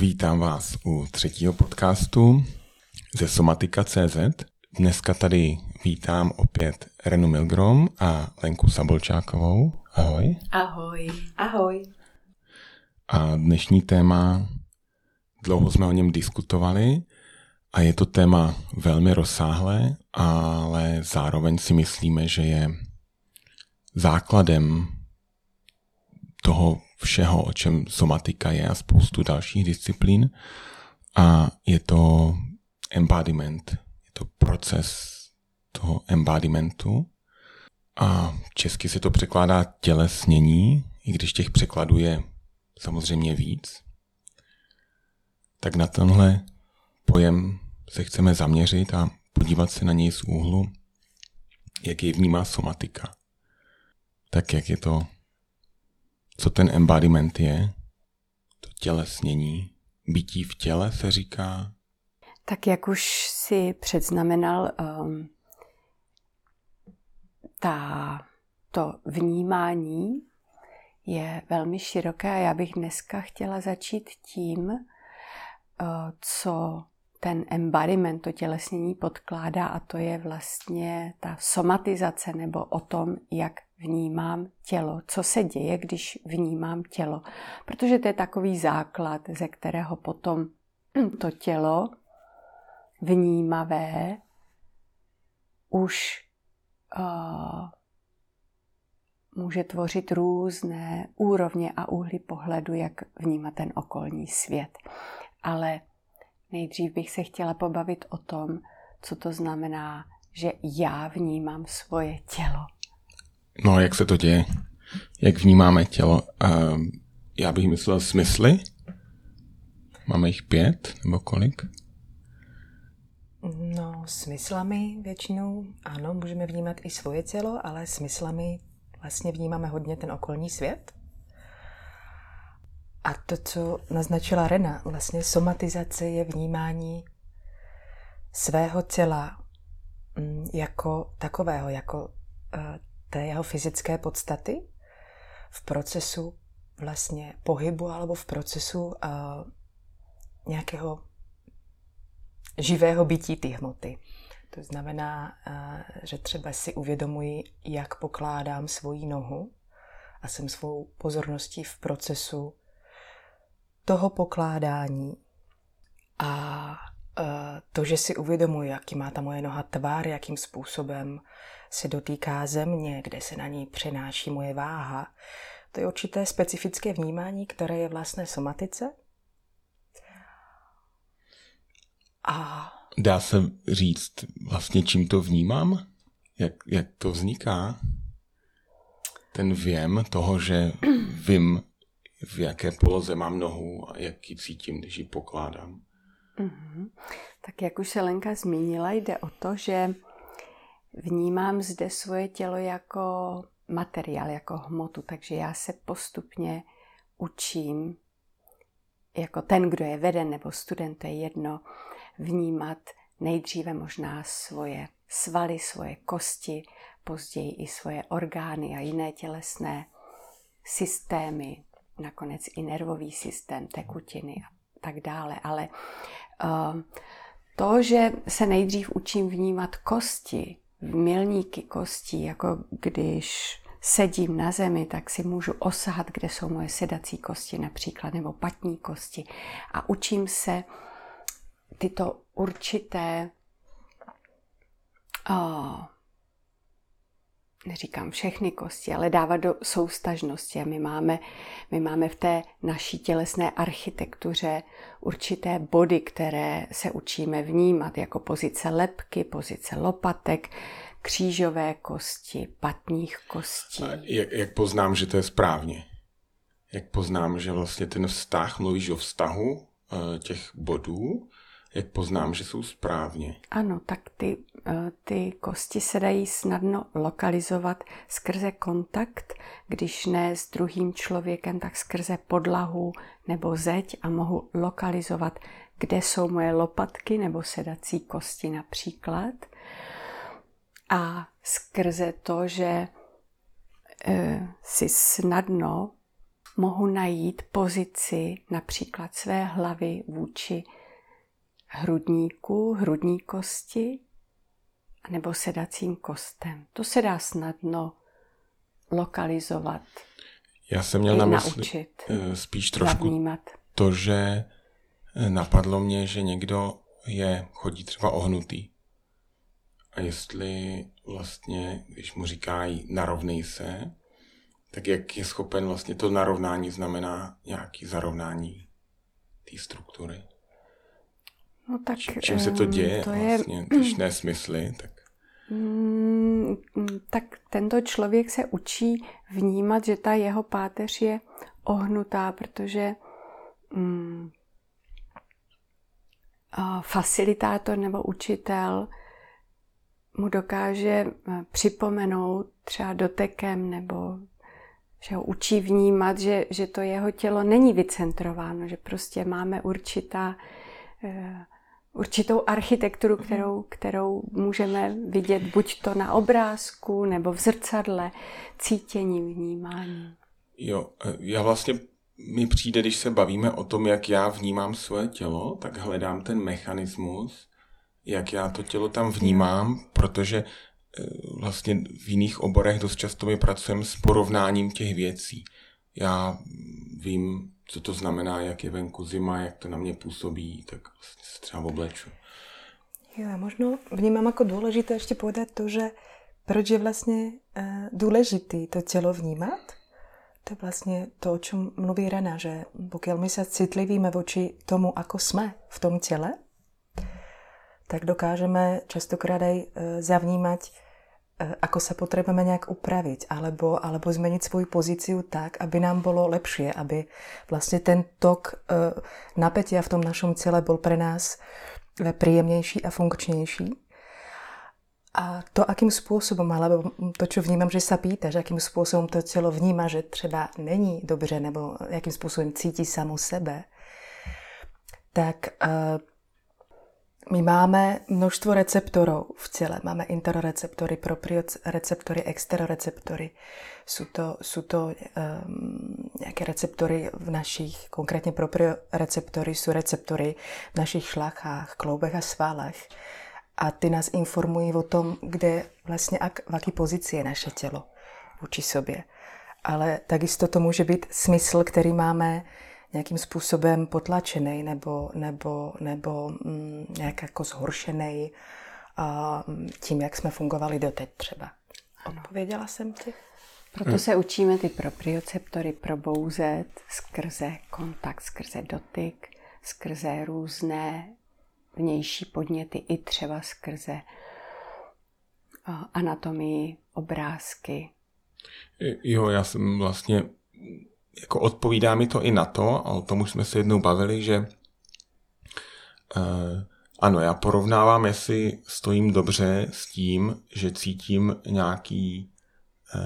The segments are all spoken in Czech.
Vítám vás u třetího podcastu ze Somatika.cz. Dneska tady vítám opět Renu Milgrom a Lenku Sabolčákovou. Ahoj. Ahoj. Ahoj. A dnešní téma, dlouho jsme o něm diskutovali a je to téma velmi rozsáhlé, ale zároveň si myslíme, že je základem toho všeho, o čem somatika je a spoustu dalších disciplín. A je to embodiment, je to proces toho embodimentu. A česky se to překládá tělesnění, i když těch překladů je samozřejmě víc. Tak na tenhle pojem se chceme zaměřit a podívat se na něj z úhlu, jak jej vnímá somatika. Tak jak je to, co ten embodiment je, to tělesnění, bytí v těle se říká. Tak jak už si předznamenal, to vnímání je velmi široké a já bych dneska chtěla začít tím, co ten embodiment, to tělesnění podkládá, a to je vlastně ta somatizace, nebo o tom, jak vnímám tělo. Co se děje, když vnímám tělo? Protože to je takový základ, ze kterého potom to tělo vnímavé už může tvořit různé úrovně a úhly pohledu, jak vnímat ten okolní svět. Ale nejdřív bych se chtěla pobavit o tom, co to znamená, že já vnímám svoje tělo. No, jak se to děje? Jak vnímáme tělo? Já bych myslela smysly. Máme jich 5 nebo kolik? No, smyslami většinou, ano, můžeme vnímat i svoje tělo, ale smyslami vlastně vnímáme hodně ten okolní svět. A to, co naznačila Rena, vlastně somatizace je vnímání svého těla jako takového, jako té jeho fyzické podstaty v procesu vlastně pohybu alebo v procesu nějakého živého bytí ty hmoty. To znamená, že třeba si uvědomuji, jak pokládám svoji nohu a jsem svou pozorností v procesu toho pokládání. A to, že si uvědomuji, jaký má ta moje noha tvar, jakým způsobem se dotýká země, kde se na ní přenáší moje váha, to je určité specifické vnímání, které je vlastně somatice. A dá se říct vlastně, čím to vnímám? Jak to vzniká? Ten věm toho, že vím, v jaké poloze mám nohu a jak ji cítím, když ji pokládám. Mm-hmm. Tak jak už se Lenka zmínila, jde o to, že vnímám zde svoje tělo jako materiál, jako hmotu, takže já se postupně učím, jako ten, kdo je veden nebo student, to je jedno, vnímat nejdříve možná svoje svaly, svoje kosti, později i svoje orgány a jiné tělesné systémy, nakonec i nervový systém, tekutiny a tak dále. Ale to, že se nejdřív učím vnímat kosti, milníky kostí, jako když sedím na zemi, tak si můžu osahat, kde jsou moje sedací kosti například, nebo patní kosti. A učím se tyto určité, neříkám všechny kosti, ale dávat do soustažnosti. A my máme v té naší tělesné architektuře určité body, které se učíme vnímat, jako pozice lebky, pozice lopatek, křížové kosti, patních kostí. Jak poznám, že to je správně? Jak poznám, že vlastně ten vztah, mluvíš o vztahu těch bodů, jak poznám, že jsou správně? Ano, tak ty kosti se dají snadno lokalizovat skrze kontakt, když ne s druhým člověkem, tak skrze podlahu nebo zeď, a mohu lokalizovat, kde jsou moje lopatky nebo sedací kosti například. A skrze to, že si snadno mohu najít pozici například své hlavy vůči hrudníku, hrudní kosti nebo sedacím kostem. To se dá snadno lokalizovat. Já jsem měl na mysli spíš trošku navnímat. To, že napadlo mě, že někdo chodí třeba ohnutý. A jestli vlastně, když mu říkají narovnej se, tak jak je schopen vlastně to narovnání znamená nějaké zarovnání té struktury. No tak, čím se to děje to vlastně, když nesmysly, tak... Tak tento člověk se učí vnímat, že ta jeho páteř je ohnutá, protože facilitátor nebo učitel mu dokáže připomenout třeba dotekem nebo že ho učí vnímat, že to jeho tělo není vycentrováno, že prostě máme určitou architekturu, kterou můžeme vidět buď to na obrázku, nebo v zrcadle, cítění, vnímání. Jo, já vlastně mi přijde, když se bavíme o tom, jak já vnímám svoje tělo, tak hledám ten mechanismus, jak já to tělo tam vnímám, protože vlastně v jiných oborech dost často my pracujeme s porovnáním těch věcí. Já vím, co to znamená, jak je venku zima, jak to na mě působí, tak vlastně se třeba obleču. Já možno vnímám jako důležité ještě povedat to, že proč je vlastně důležité to tělo vnímat. To je vlastně to, o čem mluví Rena, že pokud my se citlivíme voči tomu, ako jsme v tom těle, tak dokážeme častokrát aj zavnímať, ako sa potrebujeme nejak upraviť alebo zmeniť svoju pozíciu tak, aby nám bolo lepšie, aby vlastne ten tok napätia v tom našom tele bol pre nás príjemnejší a funkčnejší. A to, akým spôsobom, alebo to, čo vnímam, že sa pýtaš, akým spôsobom to telo vníma, že třeba není dobře, nebo jakým spôsobom cíti samu sebe, tak... My máme množstvo receptorů v těle. Máme interoreceptory, proprioceptory, exteroreceptory. Jsou to nějaké receptory v našich, konkrétně proprioreceptory, jsou receptory v našich šlachách, kloubech a svalech. A ty nás informují o tom, kde vlastně v jaký pozici je naše tělo vůči sobě. Ale takisto to může být smysl, který máme nějakým způsobem potlačený nebo nějak jako zhoršený tím, jak jsme fungovali doteď třeba. Odpověděla jsem ti? Proto se učíme ty proprioceptory probouzet skrze kontakt, skrze dotyk, skrze různé vnější podněty, i třeba skrze anatomii, obrázky. Jo, já jsem vlastně... Jako odpovídá mi to i na to, a o tom už jsme se jednou bavili, že ano, já porovnávám, jestli stojím dobře s tím, že cítím nějaký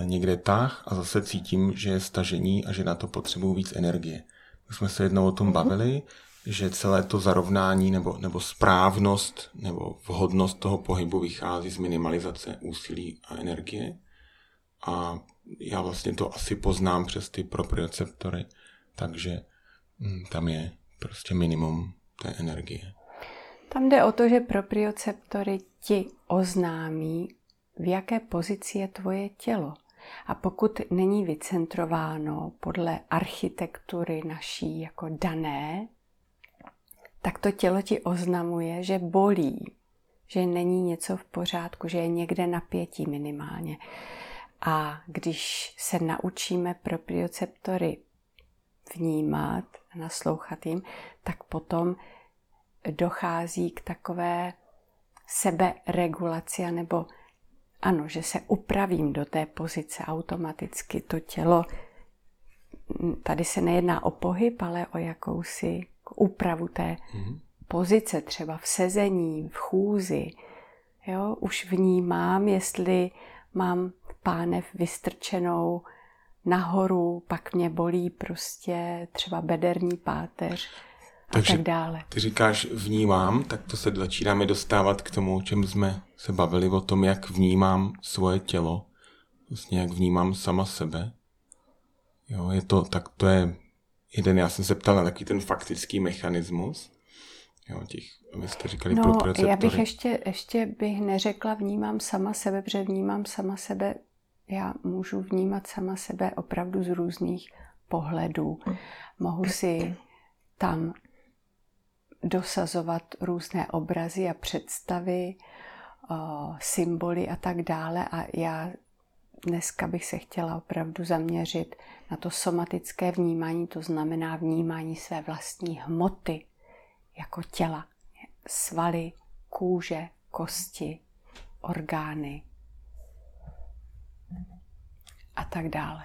někde tah a zase cítím, že je stažení a že na to potřebuju víc energie. Už jsme se jednou o tom bavili, že celé to zarovnání nebo správnost nebo vhodnost toho pohybu vychází z minimalizace úsilí a energie. A já vlastně to asi poznám přes ty proprioceptory, takže tam je prostě minimum té energie. Tam jde o to, že proprioceptory ti oznámí, v jaké pozici je tvoje tělo. A pokud není vycentrováno podle architektury naší jako dané, tak to tělo ti oznamuje, že bolí, že není něco v pořádku, že je někde napětí minimálně. A když se naučíme proprioceptory vnímat, naslouchat jim, tak potom dochází k takové seberegulaci, nebo ano, že se upravím do té pozice automaticky. To tělo, tady se nejedná o pohyb, ale o jakousi úpravu té pozice, třeba v sezení, v chůzi. Jo? Už vnímám, jestli mám pánev vystrčenou nahoru, pak mě bolí prostě třeba bederní páteř a tak dále. Ty říkáš vnímám, tak to se začínáme dostávat k tomu, o čem jsme se bavili, o tom, jak vnímám svoje tělo, vlastně jak vnímám sama sebe. Jo, je to, tak to je jeden, já jsem se ptal na takový ten faktický mechanismus, jo, těch, vy jste říkali proprioceptory. Já bych ještě bych neřekla vnímám sama sebe, protože vnímám sama sebe, já můžu vnímat sama sebe opravdu z různých pohledů. Mohu si tam dosazovat různé obrazy a představy, symboly a tak dále. A já dneska bych se chtěla opravdu zaměřit na to somatické vnímání, to znamená vnímání své vlastní hmoty jako těla. Svaly, kůže, kosti, orgány a tak dále.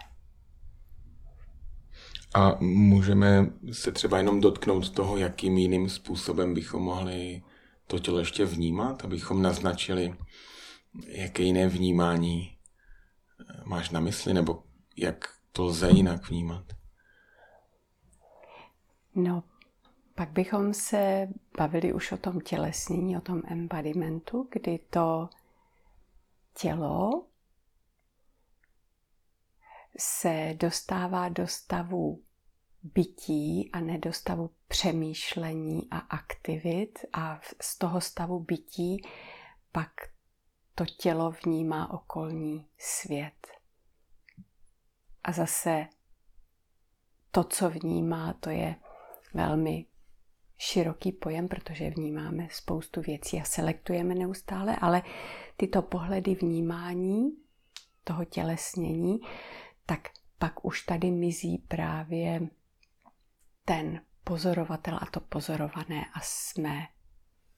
A můžeme se třeba jenom dotknout toho, jakým jiným způsobem bychom mohli to tělo ještě vnímat, abychom naznačili, jaké jiné vnímání máš na mysli, nebo jak to lze jinak vnímat? No, pak bychom se bavili už o tom tělesnění, o tom embodimentu, kdy to tělo se dostává do stavu bytí a ne do stavu přemýšlení a aktivit, a z toho stavu bytí pak to tělo vnímá okolní svět. A zase to, co vnímá, to je velmi široký pojem, protože vnímáme spoustu věcí a selektujeme neustále, ale tyto pohledy vnímání toho tělesnění, tak pak už tady mizí právě ten pozorovatel a to pozorované a jsme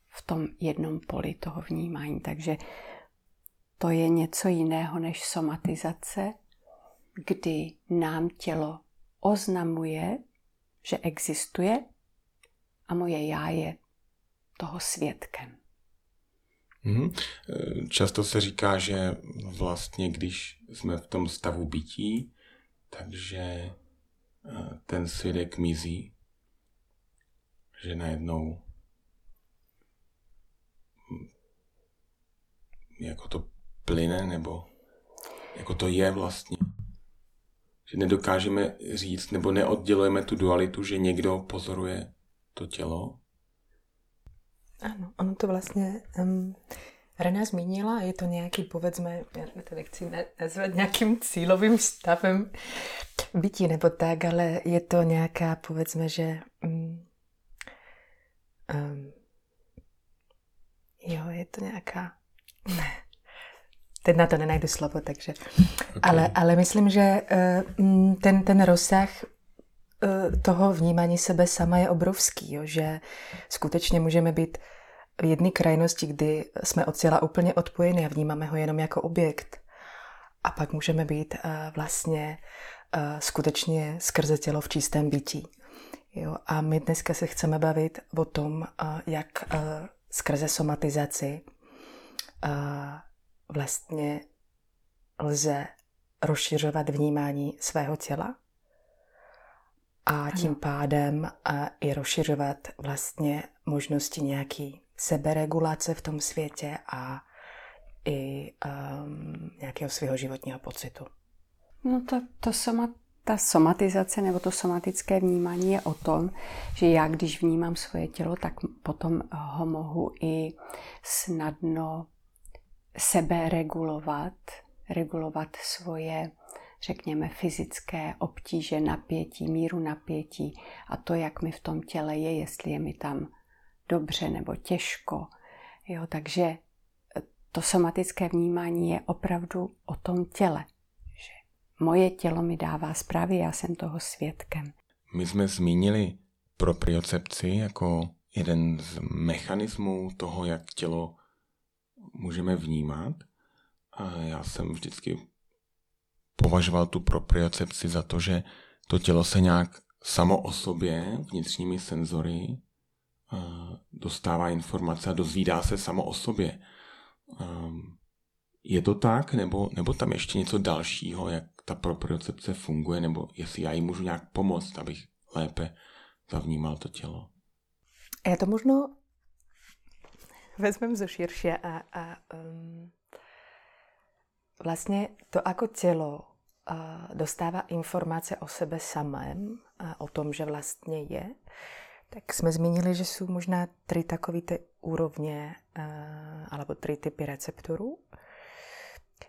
v tom jednom poli toho vnímání. Takže to je něco jiného než somatizace, kdy nám tělo oznamuje, že existuje a moje já je toho svědkem. Často se říká, že vlastně když jsme v tom stavu bytí, takže ten svědek mizí, že najednou jako to plyne, nebo jako to je vlastně. Že nedokážeme říct, nebo neoddělujeme tu dualitu, že někdo pozoruje to tělo. Áno, ono to vlastne Rena zmínila, je to nejaký, povedzme, ja to nechci nazvať nejakým cílovým stavom bytí nebo tak, ale je to nejaká, povedzme, že jo, je to nejaká teď na to nenajdu slovo, takže okay. ale myslím, že ten rozsah toho vnímání sebe sama je obrovský, jo? Že skutečně můžeme být v jedné krajnosti, kdy jsme od těla úplně odpojeni a vnímáme ho jenom jako objekt. A pak můžeme být vlastně skutečně skrze tělo v čistém bytí. Jo? A my dneska se chceme bavit o tom, jak skrze somatizaci vlastně lze rozšiřovat vnímání svého těla. A tím pádem i rozšiřovat vlastně možnosti nějaký seberegulace v tom světě a i nějakého svého životního pocitu. No ta somatizace nebo to somatické vnímání je o tom, že já když vnímám svoje tělo, tak potom ho mohu i snadno seberegulovat, regulovat svoje, řekněme, fyzické obtíže, napětí, míru napětí a to, jak mi v tom těle je, jestli je mi tam dobře nebo těžko. Jo, takže to somatické vnímání je opravdu o tom těle. Že moje tělo mi dává zprávy, já jsem toho svědkem. My jsme zmínili propriocepci jako jeden z mechanismů toho, jak tělo můžeme vnímat. A já jsem vždycky považoval tu propriocepci za to, že to tělo se nějak samo o sobě vnitřními senzory dostává informace a dozvídá se samo o sobě. Je to tak, nebo tam ještě něco dalšího, jak ta propriocepce funguje, nebo jestli já jí můžu nějak pomoct, abych lépe zavnímal to tělo? Já to možno vezmem zo širšie a vlastně to, ako telo dostává informace o sebe samém a o tom, že vlastně je, tak jsme zmínili, že jsou možná tři takové ty úrovně alebo tři typy receptorů.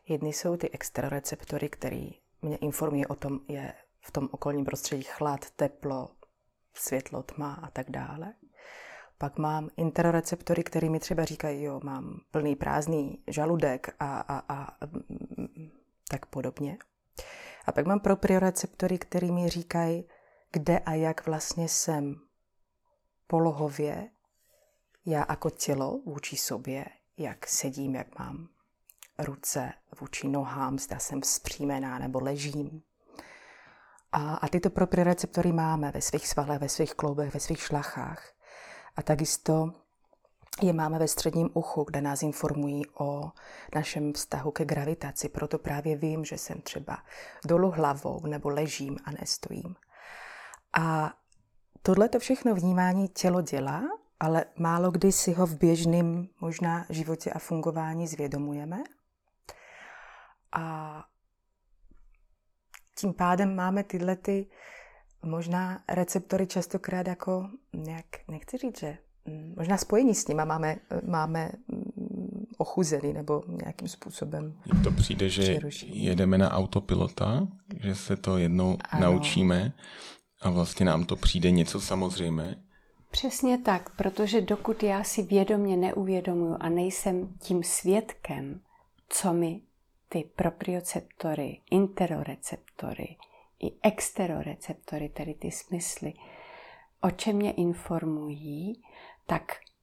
Jedny jsou ty extrareceptory, které mě informují o tom, je v tom okolním prostředí chlad, teplo, světlo, tma a tak dále. Pak mám interoreceptory, které mi třeba říkají, jo, mám plný prázdný žaludek a tak podobně. A pak mám proprioreceptory, které mi říkají, kde a jak vlastně jsem polohově, já jako tělo vůči sobě, jak sedím, jak mám ruce vůči nohám, zda jsem vzpřímená nebo ležím. A tyto proprioreceptory máme ve svých svalech, ve svých kloubech, ve svých šlachách. A takisto je máme ve středním uchu, kde nás informují o našem vztahu ke gravitaci. Proto právě vím, že jsem třeba dolů hlavou nebo ležím a nestojím. A tohle to všechno vnímání tělo dělá, ale málo kdy si ho v běžném možná životě a fungování zvědomujeme. A tím pádem máme tyhle ty možná receptory častokrát jako nějak, nechci říct, že možná spojení s nima máme ochuzený nebo nějakým způsobem. To přijde, že přirušení. Jedeme na autopilota, že se to jednou naučíme a vlastně nám to přijde něco samozřejmé. Přesně tak, protože dokud já si vědomě neuvědomuju a nejsem tím svědkem, co mi ty proprioceptory, interoreceptory i exteroreceptory, tedy ty smysly, o čem mě informují, tak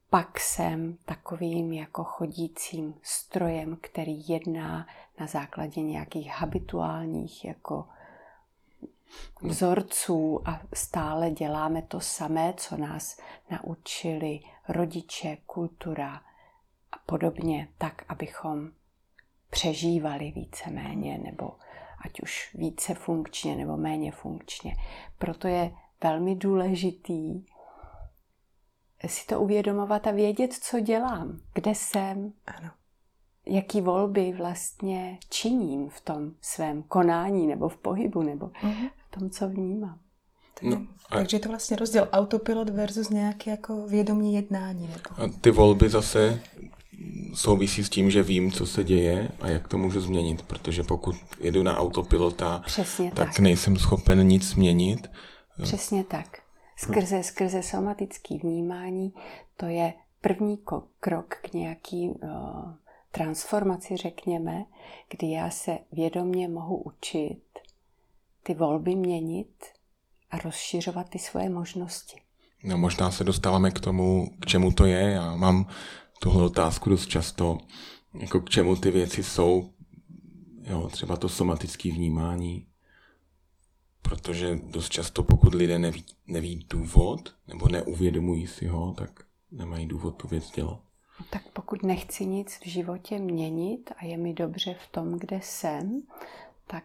pak jsem takovým jako chodícím strojem, který jedná na základě nějakých habituálních jako vzorců a stále děláme to samé, co nás naučili rodiče, kultura a podobně, tak, abychom přežívali víceméně, nebo ať už více funkčně nebo méně funkčně. Proto je velmi důležitý si to uvědomovat a vědět, co dělám, kde jsem, ano, jaký volby vlastně činím v tom svém konání nebo v pohybu nebo v tom, co vnímám. No, takže je to vlastně rozdíl autopilot versus nějaké jako vědomí jednání. Nebo... A ty volby zase souvisí s tím, že vím, co se děje a jak to můžu změnit, protože pokud jedu na autopilota, tak nejsem schopen nic změnit. Přesně tak. Skrze somatické vnímání, to je první krok k nějaký transformaci, řekněme, kdy já se vědomě mohu učit ty volby měnit a rozšiřovat ty svoje možnosti. No, možná se dostáváme k tomu, k čemu to je. Já mám tuhle otázku dost často, jako k čemu ty věci jsou, jo, třeba to somatické vnímání, protože dost často, pokud lidé neví důvod, nebo neuvědomují si ho, tak nemají důvod tu věc dělat. Tak pokud nechci nic v životě měnit a je mi dobře v tom, kde jsem, tak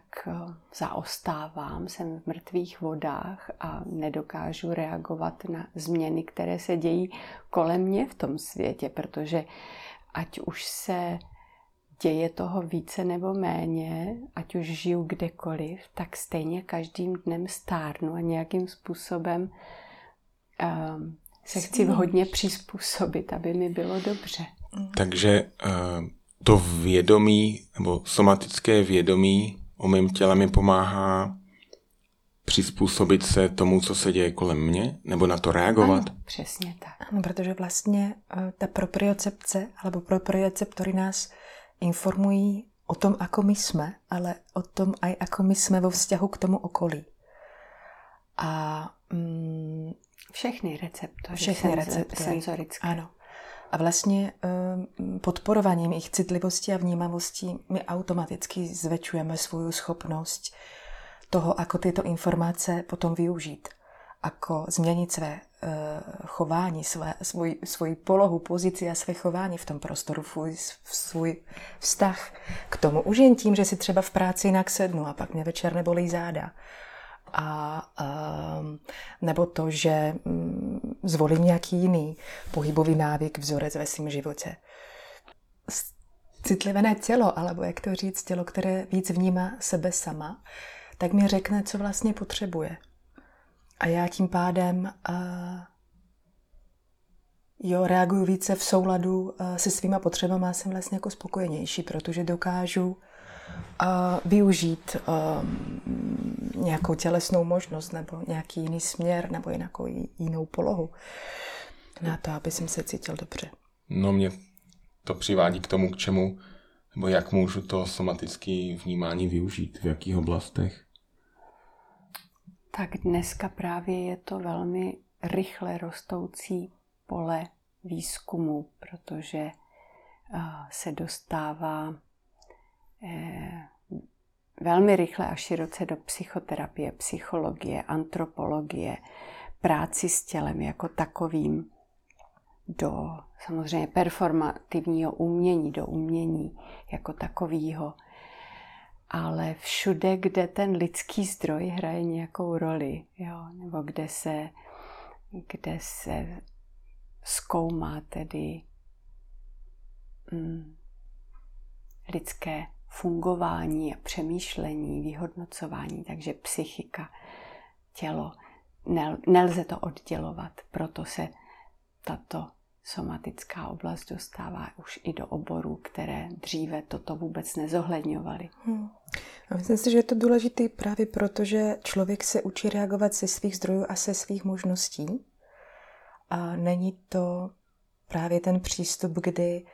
zaostávám, jsem v mrtvých vodách a nedokážu reagovat na změny, které se dějí kolem mě v tom světě, protože ať už se děje toho více nebo méně, ať už žiju kdekoliv, tak stejně každým dnem stárnu a nějakým způsobem se chci vhodně přizpůsobit, aby mi bylo dobře. Takže to vědomí, nebo somatické vědomí o mém těle mi pomáhá přizpůsobit se tomu, co se děje kolem mě, nebo na to reagovat? Ano, přesně tak. Ano, protože vlastně ta propriocepce, alebo proprioceptory nás informují o tom, ako my jsme, ale o tom aj, ako my jsme vo vzťahu k tomu okolí. A všechny receptory. Všechny receptory. Senzorické. Ano. A vlastně podporovaním jejich citlivosti a vnímavosti my automaticky zväčšujeme svou schopnost toho, ako tyto informace potom využít, ako změnit své chování, svoji polohu, pozici a své chování v tom prostoru, svůj vztah k tomu. Už jen tím, že si třeba v práci jinak sednu a pak mě večer nebolí záda. Nebo to, že zvolím nějaký jiný pohybový návyk, vzorec ve svém životě. citlivé tělo, alebo jak to říct, tělo, které víc vnímá sebe sama, tak mi řekne, co vlastně potřebuje. A já tím pádem reaguju více v souladu se svýma potřebama a jsem vlastně jako spokojenější, protože dokážu využít nějakou tělesnou možnost nebo nějaký jiný směr nebo nějakou jinou polohu na to, aby jsem se cítil dobře. No mě to přivádí k tomu, k čemu, nebo jak můžu to somatické vnímání využít, v jakých oblastech? Tak dneska právě je to velmi rychle rostoucí pole výzkumu, protože se dostává velmi rychle a široce do psychoterapie, psychologie, antropologie, práci s tělem jako takovým, do samozřejmě performativního umění, do umění jako takového. Ale všude, kde ten lidský zdroj hraje nějakou roli, jo, nebo kde se zkoumá tedy lidské fungování a přemýšlení, vyhodnocování, takže psychika, tělo, nelze to oddělovat, proto se tato somatická oblast dostává už i do oborů, které dříve toto vůbec nezohledňovaly. A myslím si, že je to důležité právě proto, že člověk se učí reagovat ze svých zdrojů a ze svých možností. A není to právě ten přístup, kdy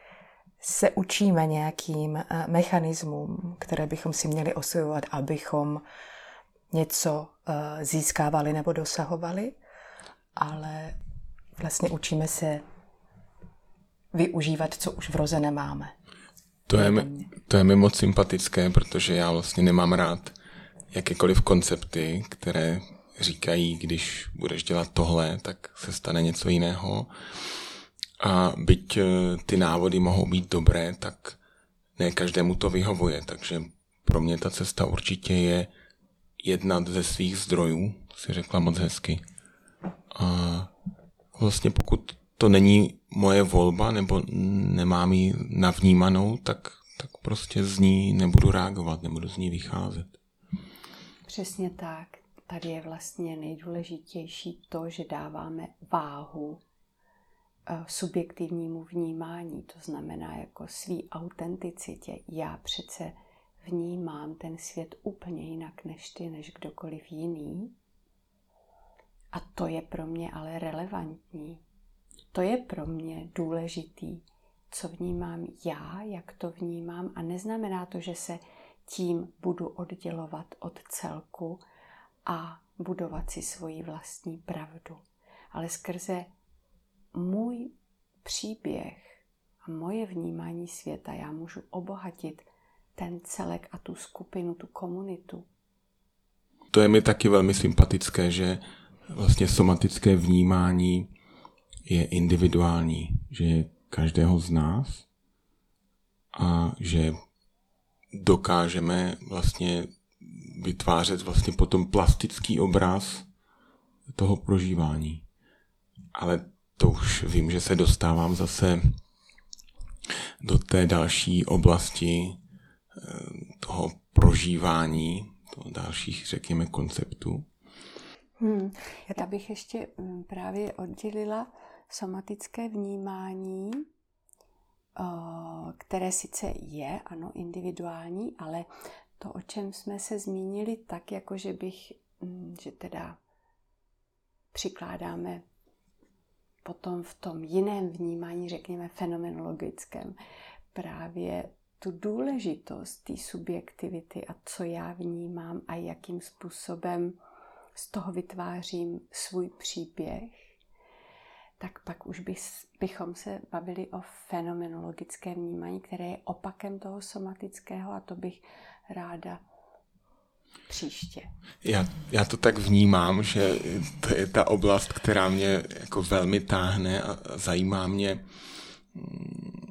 se učíme nějakým mechanismům, které bychom si měli osvojovat, abychom něco získávali nebo dosahovali, ale vlastně učíme se využívat, co už vrozené máme. To je mi moc sympatické, protože já vlastně nemám rád jakékoliv koncepty, které říkají, když budeš dělat tohle, tak se stane něco jiného. A byť ty návody mohou být dobré, tak ne každému to vyhovuje. Takže pro mě ta cesta určitě je jednat ze svých zdrojů, si řekla moc hezky. A vlastně pokud to není moje volba, nebo nemám ji navnímanou, tak prostě z ní nebudu reagovat, nebudu z ní vycházet. Přesně tak. Tady je vlastně nejdůležitější to, že dáváme váhu subjektivnímu vnímání, to znamená jako svý autenticitě. Já přece vnímám ten svět úplně jinak než ty, než kdokoliv jiný. A to je pro mě ale relevantní. To je pro mě důležitý, co vnímám já, jak to vnímám, a neznamená to, že se tím budu oddělovat od celku a budovat si svoji vlastní pravdu. Ale skrze můj příběh a moje vnímání světa já můžu obohatit ten celek a tu skupinu, tu komunitu. To je mi taky velmi sympatické, že vlastně somatické vnímání je individuální, že je každého z nás a že dokážeme vlastně vytvářet vlastně potom plastický obraz toho prožívání. Ale to už vím, že se dostávám zase do té další oblasti toho prožívání, toho dalších, řekněme, konceptů. Já bych ještě právě oddělila somatické vnímání, které sice je, ano, individuální, ale to, o čem jsme se zmínili, tak jako, že teda přikládáme potom v tom jiném vnímání, řekněme fenomenologickém, právě tu důležitost té subjektivity a co já vnímám a jakým způsobem z toho vytvářím svůj příběh, tak pak už bychom se bavili o fenomenologickém vnímání, které je opakem toho somatického, a to bych ráda příště. Já to tak vnímám, že to je ta oblast, která mě jako velmi táhne a zajímá mě.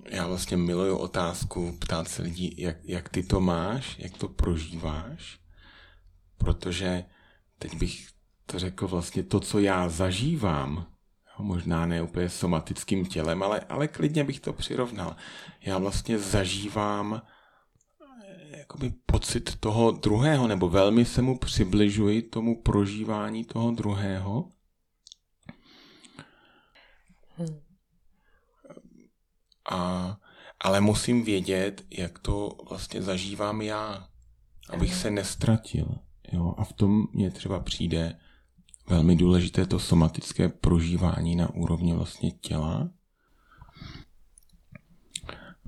Já vlastně miluju otázku ptát se lidí, jak ty to máš, jak to prožíváš, protože teď bych to řekl, vlastně to, co já zažívám, možná ne úplně somatickým tělem, ale klidně bych to přirovnal. Já vlastně zažívám jakoby pocit toho druhého, nebo velmi se mu přibližuji tomu prožívání toho druhého. Ale musím vědět, jak to vlastně zažívám já, abych se neztratil. Jo? A v tom mě třeba přijde velmi důležité to somatické prožívání na úrovni vlastně těla.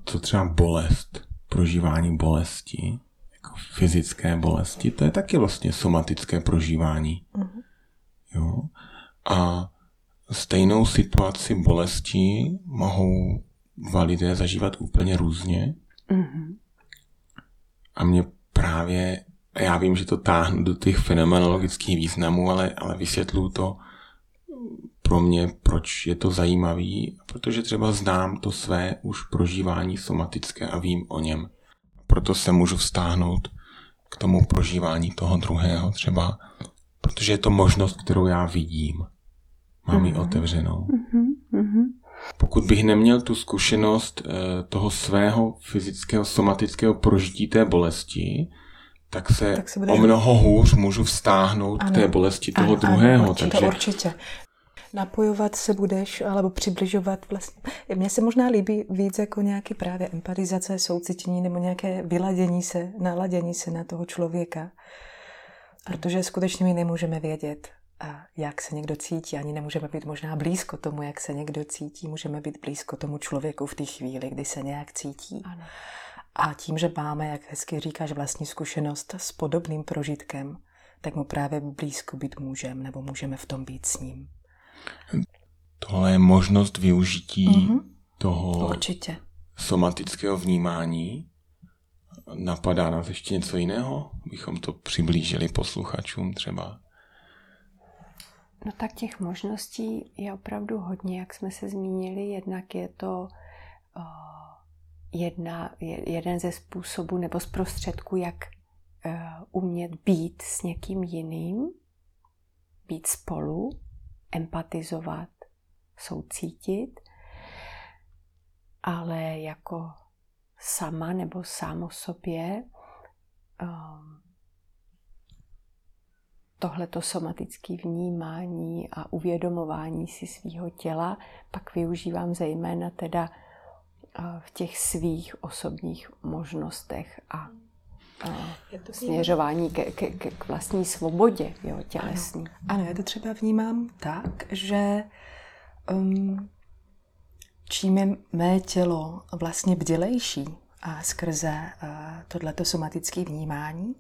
Co třeba bolest, prožívání bolesti, jako fyzické bolesti, to je taky vlastně somatické prožívání. Jo? A stejnou situaci bolesti mohou dva lidé zažívat úplně různě. A mě právě, já vím, že to táhnu do těch fenomenologických významů, ale vysvětluju to pro mě, proč je to zajímavý, protože třeba znám to své už prožívání somatické a vím o něm. Proto se můžu vztáhnout k tomu prožívání toho druhého třeba, protože je to možnost, kterou já vidím. Mám ji otevřenou. Pokud bych neměl tu zkušenost toho svého fyzického, somatického prožití té bolesti, tak se o mnoho hůř můžu vztáhnout k té bolesti toho druhého. Určitě. Napojovat se budeš, alebo přibližovat vlastně. Mně se možná líbí víc jako nějaký právě empatizace, soucitění nebo nějaké vyladění se, naladění se na toho člověka. Protože skutečně my nemůžeme vědět, a jak se někdo cítí. Ani nemůžeme být možná blízko tomu, jak se někdo cítí. Můžeme být blízko tomu člověku v té chvíli, kdy se nějak cítí. Ano. A tím, že máme, jak hezky říkáš, vlastní zkušenost s podobným prožitkem, tak mu právě blízko být můžeme, nebo můžeme v tom být s ním. Tohle je možnost využití toho somatického vnímání. Napadá nás ještě něco jiného? Bychom to přiblížili posluchačům třeba. No tak těch možností je opravdu hodně, jak jsme se zmínili. Jednak je to jeden ze způsobů nebo z prostředků, jak umět být s někým jiným, být spolu, empatizovat, soucítit, ale jako sama nebo sám o sobě tohleto somatické vnímání a uvědomování si svýho těla pak využívám zejména teda v těch svých osobních možnostech a směřování k vlastní svobodě, jo, tělesní. Ano, já to třeba vnímám tak, že čím je mé tělo vlastně bdělejší a skrze tohleto somatické vnímání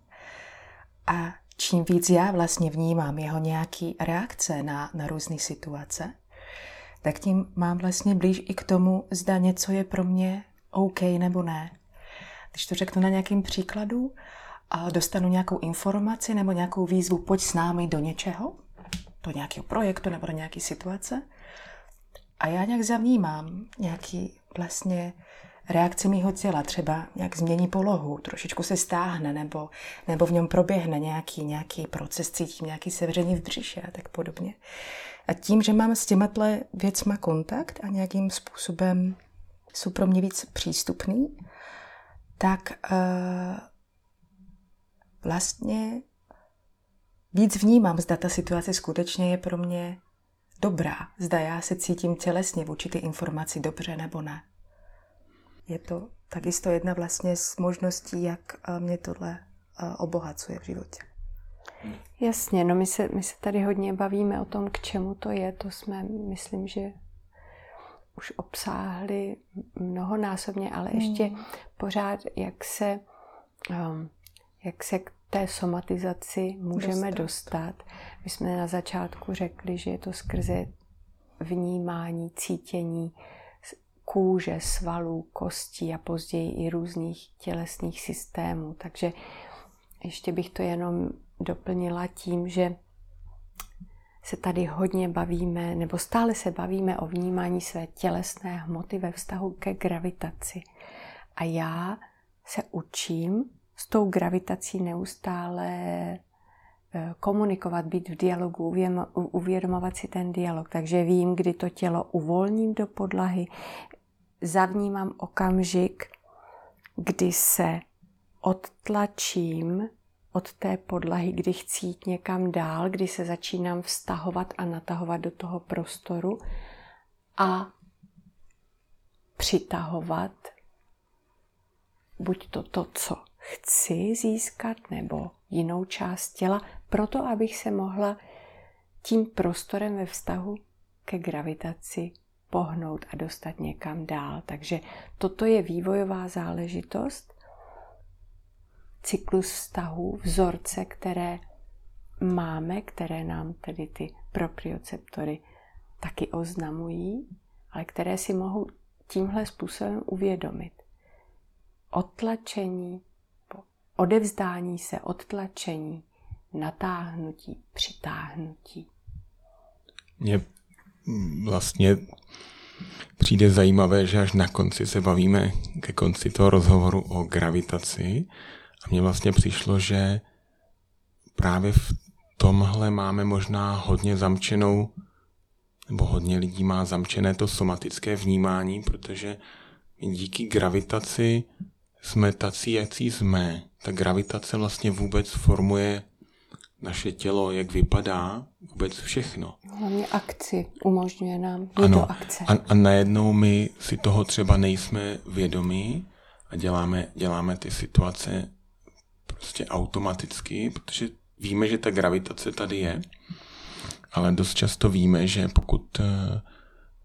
a čím víc já vlastně vnímám jeho nějaký reakce na různé situace, tak tím mám vlastně blíž i k tomu, zda něco je pro mě OK nebo ne. Když to řeknu na nějakým příkladu a dostanu nějakou informaci nebo nějakou výzvu, pojď s námi do něčeho, do nějakého projektu nebo do nějaké situace a já nějak zavnímám nějaký vlastně reakce mýho těla, třeba nějak změní polohu, trošičku se stáhne nebo v něm proběhne nějaký proces, cítím nějaký sevření v břiše a tak podobně. A tím, že mám s těmahle věcma kontakt a nějakým způsobem jsou pro mě víc přístupný, tak vlastně víc vnímám, zda ta situace skutečně je pro mě dobrá, zda já se cítím tělesně vůči ty informaci dobře nebo ne. Je to takisto jedna vlastně z možností, jak mě tohle obohacuje v životě. Jasně, no my se tady hodně bavíme o tom, k čemu to je. To jsme, myslím, že už obsáhli mnohonásobně, ale ještě pořád, jak se k té somatizaci můžeme dostat. My jsme na začátku řekli, že je to skrze vnímání, cítění, kůže, svalů, kostí a později i různých tělesných systémů. Takže ještě bych to jenom doplnila tím, že se tady hodně bavíme, nebo stále se bavíme o vnímání své tělesné hmoty ve vztahu ke gravitaci. A já se učím s tou gravitací neustále komunikovat, být v dialogu, uvědomovat si ten dialog. Takže vím, kdy to tělo uvolním do podlahy, zavnímám okamžik, kdy se odtlačím od té podlahy, kdy chci jít někam dál, kdy se začínám vztahovat a natahovat do toho prostoru a přitahovat buď to, co chci získat, nebo jinou část těla, proto abych se mohla tím prostorem ve vztahu ke gravitaci pohnout a dostat někam dál. Takže toto je vývojová záležitost, cyklus vztahů, vzorce, které máme, které nám tedy ty proprioceptory taky oznamují, ale které si mohou tímhle způsobem uvědomit. Odtlačení, odevzdání se, odtlačení, natáhnutí, přitáhnutí. Mně vlastně přijde zajímavé, že až na konci se bavíme, ke konci toho rozhovoru o gravitaci, a mně vlastně přišlo, že právě v tomhle máme možná hodně zamčenou, nebo hodně lidí má zamčené to somatické vnímání, protože díky gravitaci jsme tací, jací jsme. Ta gravitace vlastně vůbec formuje naše tělo, jak vypadá, vůbec všechno. Hlavně akci umožňuje nám do akce. A najednou my si toho třeba nejsme vědomí a děláme ty situace prostě automaticky, protože víme, že ta gravitace tady je, ale dost často víme, že pokud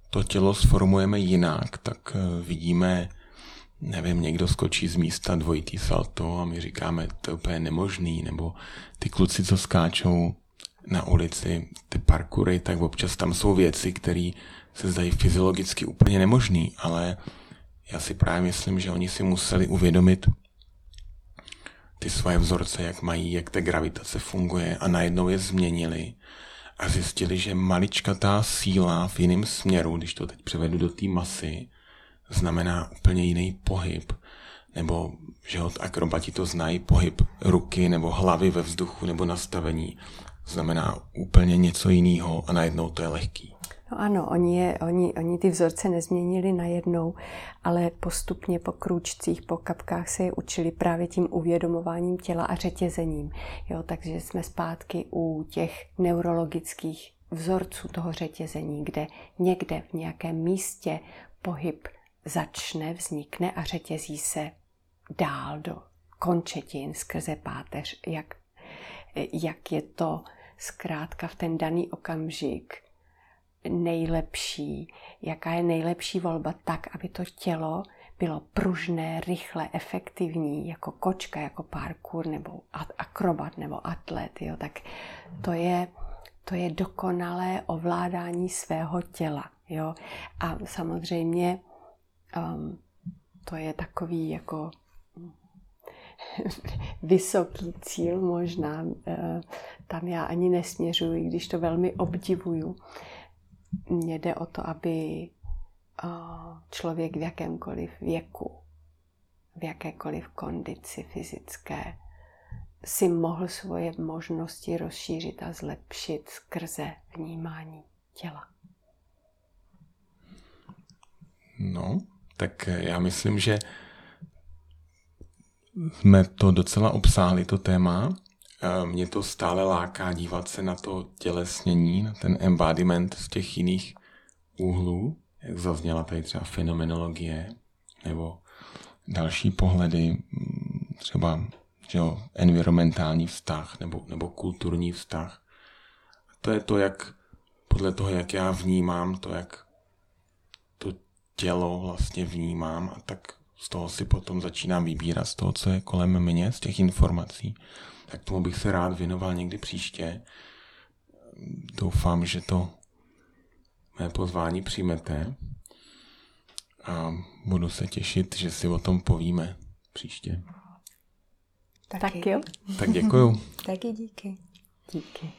to tělo sformujeme jinak, tak vidíme, nevím, někdo skočí z místa dvojitý salto a my říkáme, to je úplně nemožný, nebo ty kluci, co skáčou na ulici, ty parkoury, tak občas tam jsou věci, které se zdají fyziologicky úplně nemožný, ale já si právě myslím, že oni si museli uvědomit ty svoje vzorce, jak mají, jak ta gravitace funguje a najednou je změnili a zjistili, že maličkatá síla v jiném směru, když to teď převedu do té masy, znamená úplně jiný pohyb, nebo že od akrobati to znají, pohyb ruky nebo hlavy ve vzduchu nebo nastavení, znamená úplně něco jiného a najednou to je lehký. No ano, oni ty vzorce nezměnili najednou, ale postupně po krůčcích, po kapkách se je učili právě tím uvědomováním těla a řetězením. Jo, takže jsme zpátky u těch neurologických vzorců toho řetězení, kde někde v nějakém místě pohyb začne, vznikne a řetězí se dál do končetin skrze páteř, jak je to zkrátka v ten daný okamžik nejlepší, jaká je nejlepší volba tak, aby to tělo bylo pružné, rychle, efektivní, jako kočka, jako parkour, nebo akrobat, nebo atlet. Jo? Tak to je dokonalé ovládání svého těla. Jo? A samozřejmě to je takový jako vysoký cíl možná. Tam já ani nesměřuji, když to velmi obdivuju. Mně jde o to, aby člověk v jakémkoliv věku, v jakékoliv kondici fyzické, si mohl svoje možnosti rozšířit a zlepšit skrze vnímání těla. No, tak já myslím, že jsme to docela obsáhli, to téma. Mě to stále láká dívat se na to tělesnění, na ten embodiment z těch jiných úhlů, jak zazněla tady třeba fenomenologie, nebo další pohledy, třeba že jo, environmentální vztah nebo kulturní vztah. A to je to, jak podle toho, jak já vnímám, to, jak to tělo vlastně vnímám, a tak z toho si potom začínám vybírat, z toho, co je kolem mě, z těch informací. Tak tomu bych se rád věnoval někdy příště. Doufám, že to mé pozvání přijmete a budu se těšit, že si o tom povíme příště. Tak jo. Tak děkuju. Taky díky. Díky.